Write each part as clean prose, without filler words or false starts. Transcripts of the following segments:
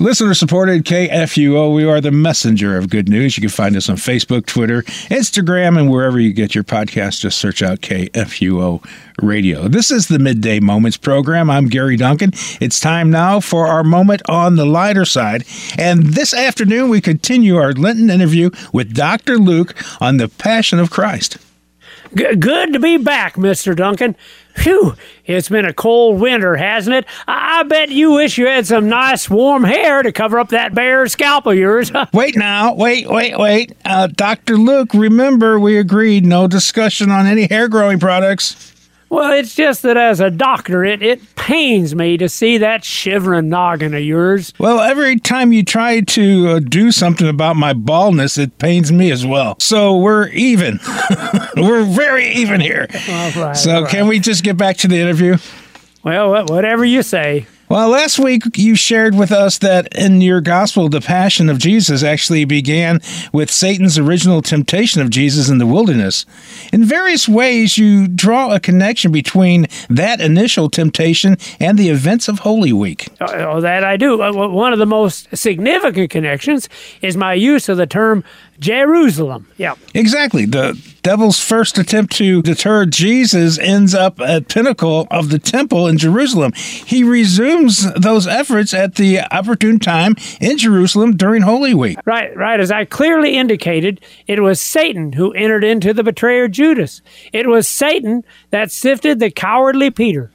Listener-supported KFUO, we are the messenger of good news. You can find us on Facebook, Twitter, Instagram, and wherever you get your podcasts. Just search out KFUO Radio. This is the Midday Moments program. I'm Gary Duncan. It's time now for our moment on the lighter side. And this afternoon, we continue our Lenten interview with Dr. Luke on the Passion of Christ. Good to be back, Mr. Duncan. Phew, it's been a cold winter, hasn't it? I bet you wish you had some nice warm hair to cover up that bare scalp of yours. Wait. Dr. Luke, remember we agreed no discussion on any hair-growing products. Well, it's just that as a doctor, it pains me to see that shivering noggin of yours. Well, every time you try to do something about my baldness, it pains me as well. So we're even. We're very even here. All right. Can we just get back to the interview? Well, whatever you say. Well, last week you shared with us that in your gospel, the passion of Jesus actually began with Satan's original temptation of Jesus in the wilderness. In various ways, you draw a connection between that initial temptation and the events of Holy Week. Oh, that I do. One of the most significant connections is my use of the term Jerusalem. Yeah, exactly. The devil's first attempt to deter Jesus ends up at the pinnacle of the temple in Jerusalem. He resumes those efforts at the opportune time in Jerusalem during Holy Week. Right. As I clearly indicated, it was Satan who entered into the betrayer Judas. It was Satan that sifted the cowardly Peter.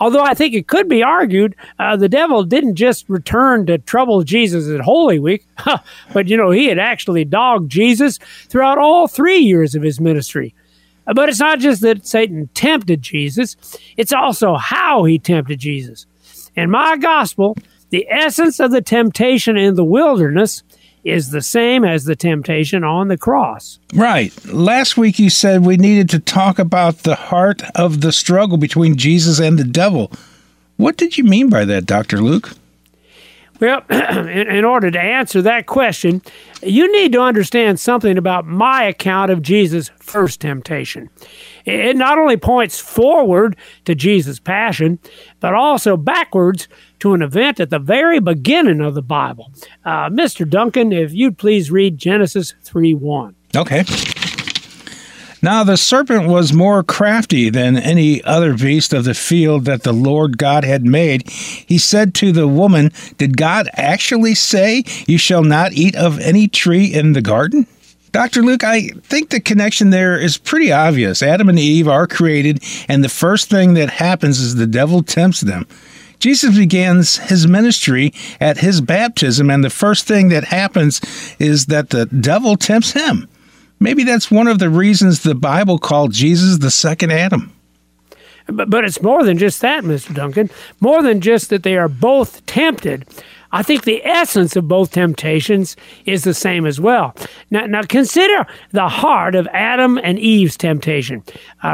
Although I think it could be argued the devil didn't just return to trouble Jesus at Holy Week, but, he had actually dogged Jesus throughout all 3 years of his ministry. But it's not just that Satan tempted Jesus, it's also how he tempted Jesus. In my gospel, the essence of the temptation in the wilderness is the same as the temptation on the cross. Right. Last week you said we needed to talk about the heart of the struggle between Jesus and the devil. What did you mean by that, Dr. Luke? Well, in order to answer that question, you need to understand something about my account of Jesus' first temptation. It not only points forward to Jesus' passion, but also backwards to an event at the very beginning of the Bible. Mr. Duncan, if you'd please read Genesis 3:1. Okay. Now the serpent was more crafty than any other beast of the field that the Lord God had made. He said to the woman, "Did God actually say, 'You shall not eat of any tree in the garden?'" Dr. Luke, I think the connection there is pretty obvious. Adam and Eve are created, and the first thing that happens is the devil tempts them. Jesus begins his ministry at his baptism, and the first thing that happens is that the devil tempts him. Maybe that's one of the reasons the Bible called Jesus the second Adam. But it's more than just that, Mr. Duncan. More than just that they are both tempted. I think the essence of both temptations is the same as well. Now consider the heart of Adam and Eve's temptation.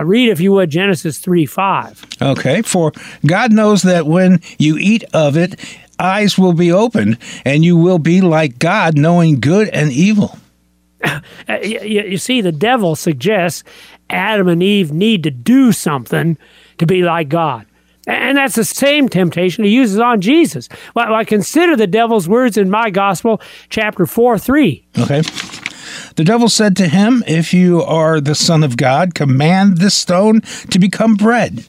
Read, if you would, Genesis 3:5. Okay, for God knows that when you eat of it, eyes will be opened, and you will be like God, knowing good and evil. You see, the devil suggests Adam and Eve need to do something to be like God. And that's the same temptation he uses on Jesus. Well, I consider the devil's words in my gospel, chapter 4:3. Okay. The devil said to him, "If you are the Son of God, command this stone to become bread."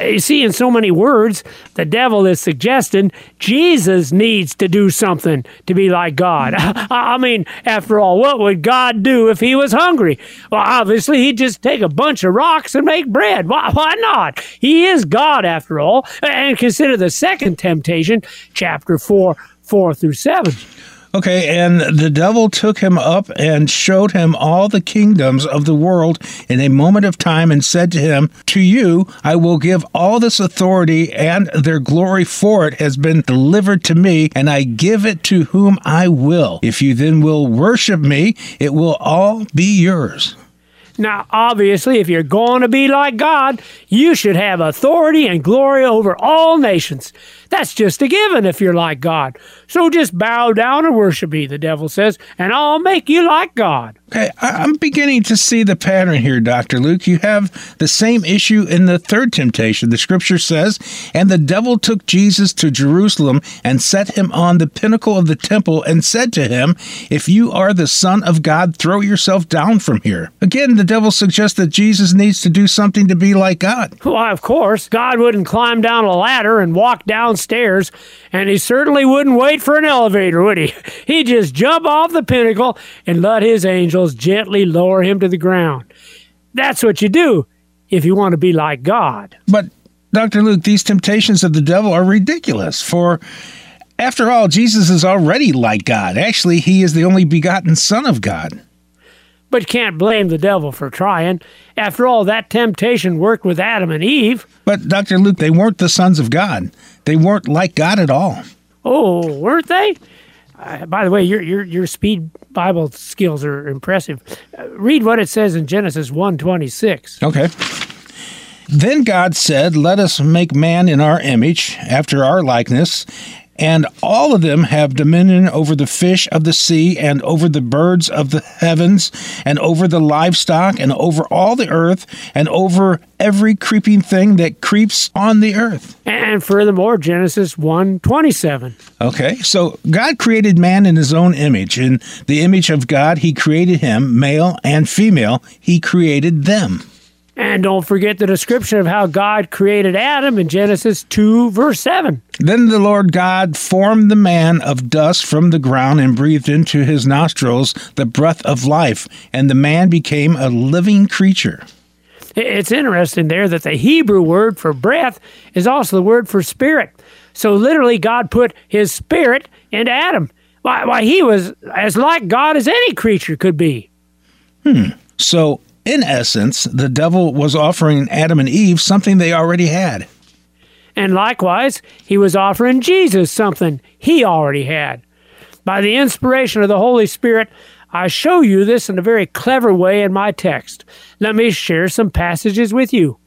You see, in so many words, the devil is suggesting Jesus needs to do something to be like God. I mean, after all, what would God do if he was hungry? Well, obviously, he'd just take a bunch of rocks and make bread. Why not? He is God, after all. And consider the second temptation, chapter 4:4-7. Okay, and the devil took him up and showed him all the kingdoms of the world in a moment of time and said to him, "To you I will give all this authority, and their glory for it has been delivered to me, and I give it to whom I will. If you then will worship me, it will all be yours." Now, obviously, if you're going to be like God, you should have authority and glory over all nations. That's just a given if you're like God. So just bow down and worship me, the devil says, and I'll make you like God. Okay, I'm beginning to see the pattern here, Dr. Luke. You have the same issue in the third temptation. The scripture says, and the devil took Jesus to Jerusalem and set him on the pinnacle of the temple and said to him, if you are the Son of God, throw yourself down from here. Again, the devil suggests that Jesus needs to do something to be like God. Why, of course, God wouldn't climb down a ladder and walk downstairs, and he certainly wouldn't wait for an elevator, would he? He'd just jump off the pinnacle and let his angels gently lower him to the ground. That's what you do if you want to be like God. But, Dr. Luke, these temptations of the devil are ridiculous, for after all, Jesus is already like God. Actually, he is the only begotten Son of God. But you can't blame the devil for trying. After all, that temptation worked with Adam and Eve. But, Dr. Luke, they weren't the sons of God. They weren't like God at all. Oh, weren't they? By the way, your speed Bible skills are impressive. Read what it says in Genesis 1:26. Okay. Then God said, let us make man in our image, after our likeness, and all of them have dominion over the fish of the sea and over the birds of the heavens and over the livestock and over all the earth and over every creeping thing that creeps on the earth. And furthermore, Genesis 1:27. Okay, so God created man in his own image. In the image of God, he created him, male and female, he created them. And don't forget the description of how God created Adam in Genesis 2:7. Then the Lord God formed the man of dust from the ground and breathed into his nostrils the breath of life, and the man became a living creature. It's interesting there that the Hebrew word for breath is also the word for spirit. So literally God put his spirit into Adam. Why, he was as like God as any creature could be. So in essence, the devil was offering Adam and Eve something they already had. And likewise, he was offering Jesus something he already had. By the inspiration of the Holy Spirit, I show you this in a very clever way in my text. Let me share some passages with you.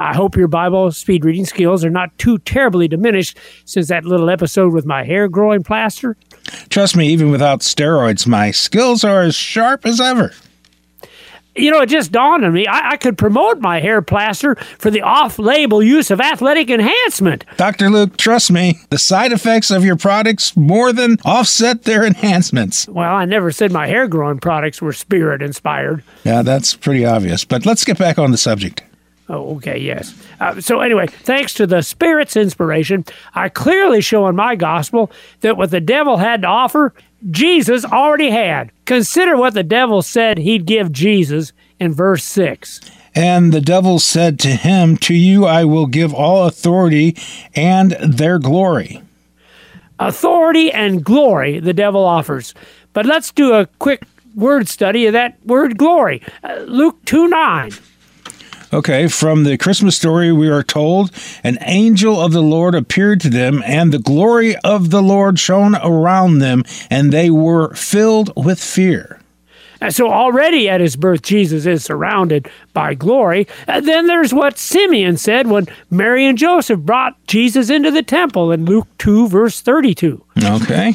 I hope your Bible speed reading skills are not too terribly diminished since that little episode with my hair growing plaster. Trust me, even without steroids, my skills are as sharp as ever. You know, it just dawned on me, I could promote my hair plaster for the off-label use of athletic enhancement. Dr. Luke, trust me, the side effects of your products more than offset their enhancements. Well, I never said my hair-growing products were spirit-inspired. Yeah, that's pretty obvious. But let's get back on the subject. Oh, okay, yes. So anyway, thanks to the Spirit's inspiration, I clearly show in my gospel that what the devil had to offer, Jesus already had. Consider what the devil said he'd give Jesus in verse 6. And the devil said to him, to you I will give all authority and their glory. Authority and glory the devil offers. But let's do a quick word study of that word glory. Luke 2:9. Okay, from the Christmas story, we are told, an angel of the Lord appeared to them, and the glory of the Lord shone around them, and they were filled with fear. So already at his birth, Jesus is surrounded by glory. Then there's what Simeon said when Mary and Joseph brought Jesus into the temple in Luke 2:32. Okay.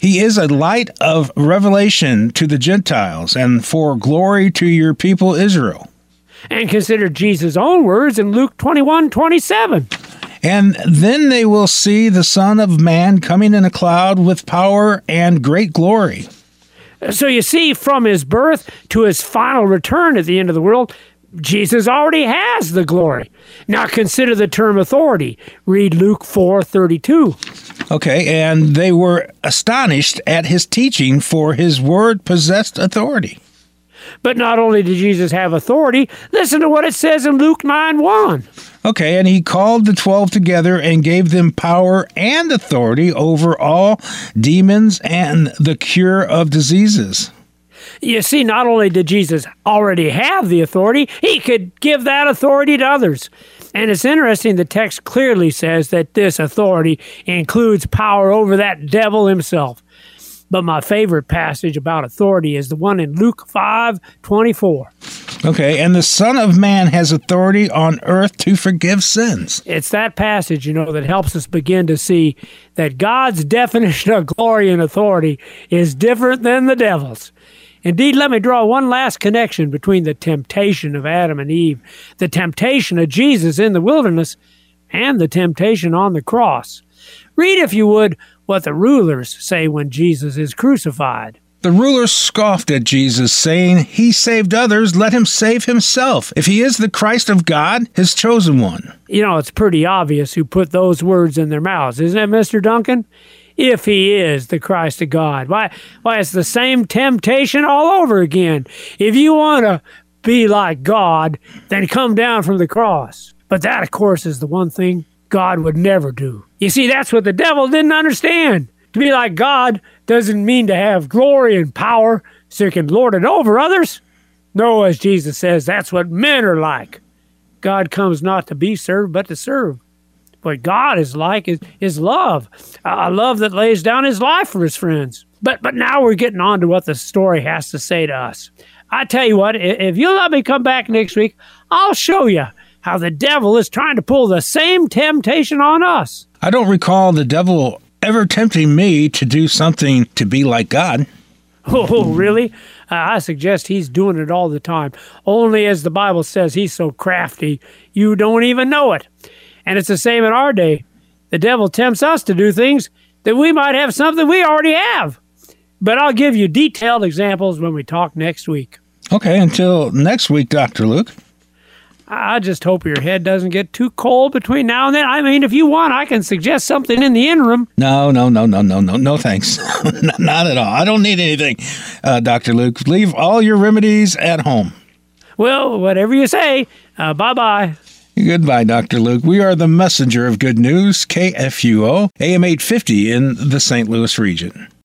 He is a light of revelation to the Gentiles, and for glory to your people Israel. And consider Jesus' own words in Luke 21:27. And then they will see the Son of Man coming in a cloud with power and great glory. So you see, from his birth to his final return at the end of the world, Jesus already has the glory. Now consider the term authority. Read Luke 4:32. Okay, and they were astonished at his teaching, for his word possessed authority. But not only did Jesus have authority, listen to what it says in Luke 9:1. Okay, and he called the 12 together and gave them power and authority over all demons and the cure of diseases. You see, not only did Jesus already have the authority, he could give that authority to others. And it's interesting, the text clearly says that this authority includes power over that devil himself. But my favorite passage about authority is the one in Luke 5:24. Okay, and the Son of Man has authority on earth to forgive sins. It's that passage, you know, that helps us begin to see that God's definition of glory and authority is different than the devil's. Indeed, let me draw one last connection between the temptation of Adam and Eve, the temptation of Jesus in the wilderness, and the temptation on the cross. Read, if you would, what the rulers say when Jesus is crucified. The rulers scoffed at Jesus, saying, "He saved others, let him save himself. If he is the Christ of God, his chosen one." You know, it's pretty obvious who put those words in their mouths, isn't it, Mr. Duncan? If he is the Christ of God. Why, it's the same temptation all over again. If you want to be like God, then come down from the cross. But that, of course, is the one thing God would never do. You see, that's what the devil didn't understand. To be like God doesn't mean to have glory and power so you can lord it over others. No, as Jesus says, that's what men are like. God comes not to be served, but to serve. What God is like is love, a love that lays down his life for his friends. But now we're getting on to what the story has to say to us. I tell you what, if you'll let me come back next week, I'll show you how the devil is trying to pull the same temptation on us. I don't recall the devil ever tempting me to do something to be like God. Oh, really? I suggest he's doing it all the time. Only, as the Bible says, he's so crafty, you don't even know it. And it's the same in our day. The devil tempts us to do things that we might have something we already have. But I'll give you detailed examples when we talk next week. Okay, until next week, Dr. Luke. I just hope your head doesn't get too cold between now and then. I mean, if you want, I can suggest something in the interim. No, thanks. Not at all. I don't need anything, Dr. Luke. Leave all your remedies at home. Well, whatever you say, bye-bye. Goodbye, Dr. Luke. We are the messenger of good news, KFUO, AM 850 in the St. Louis region.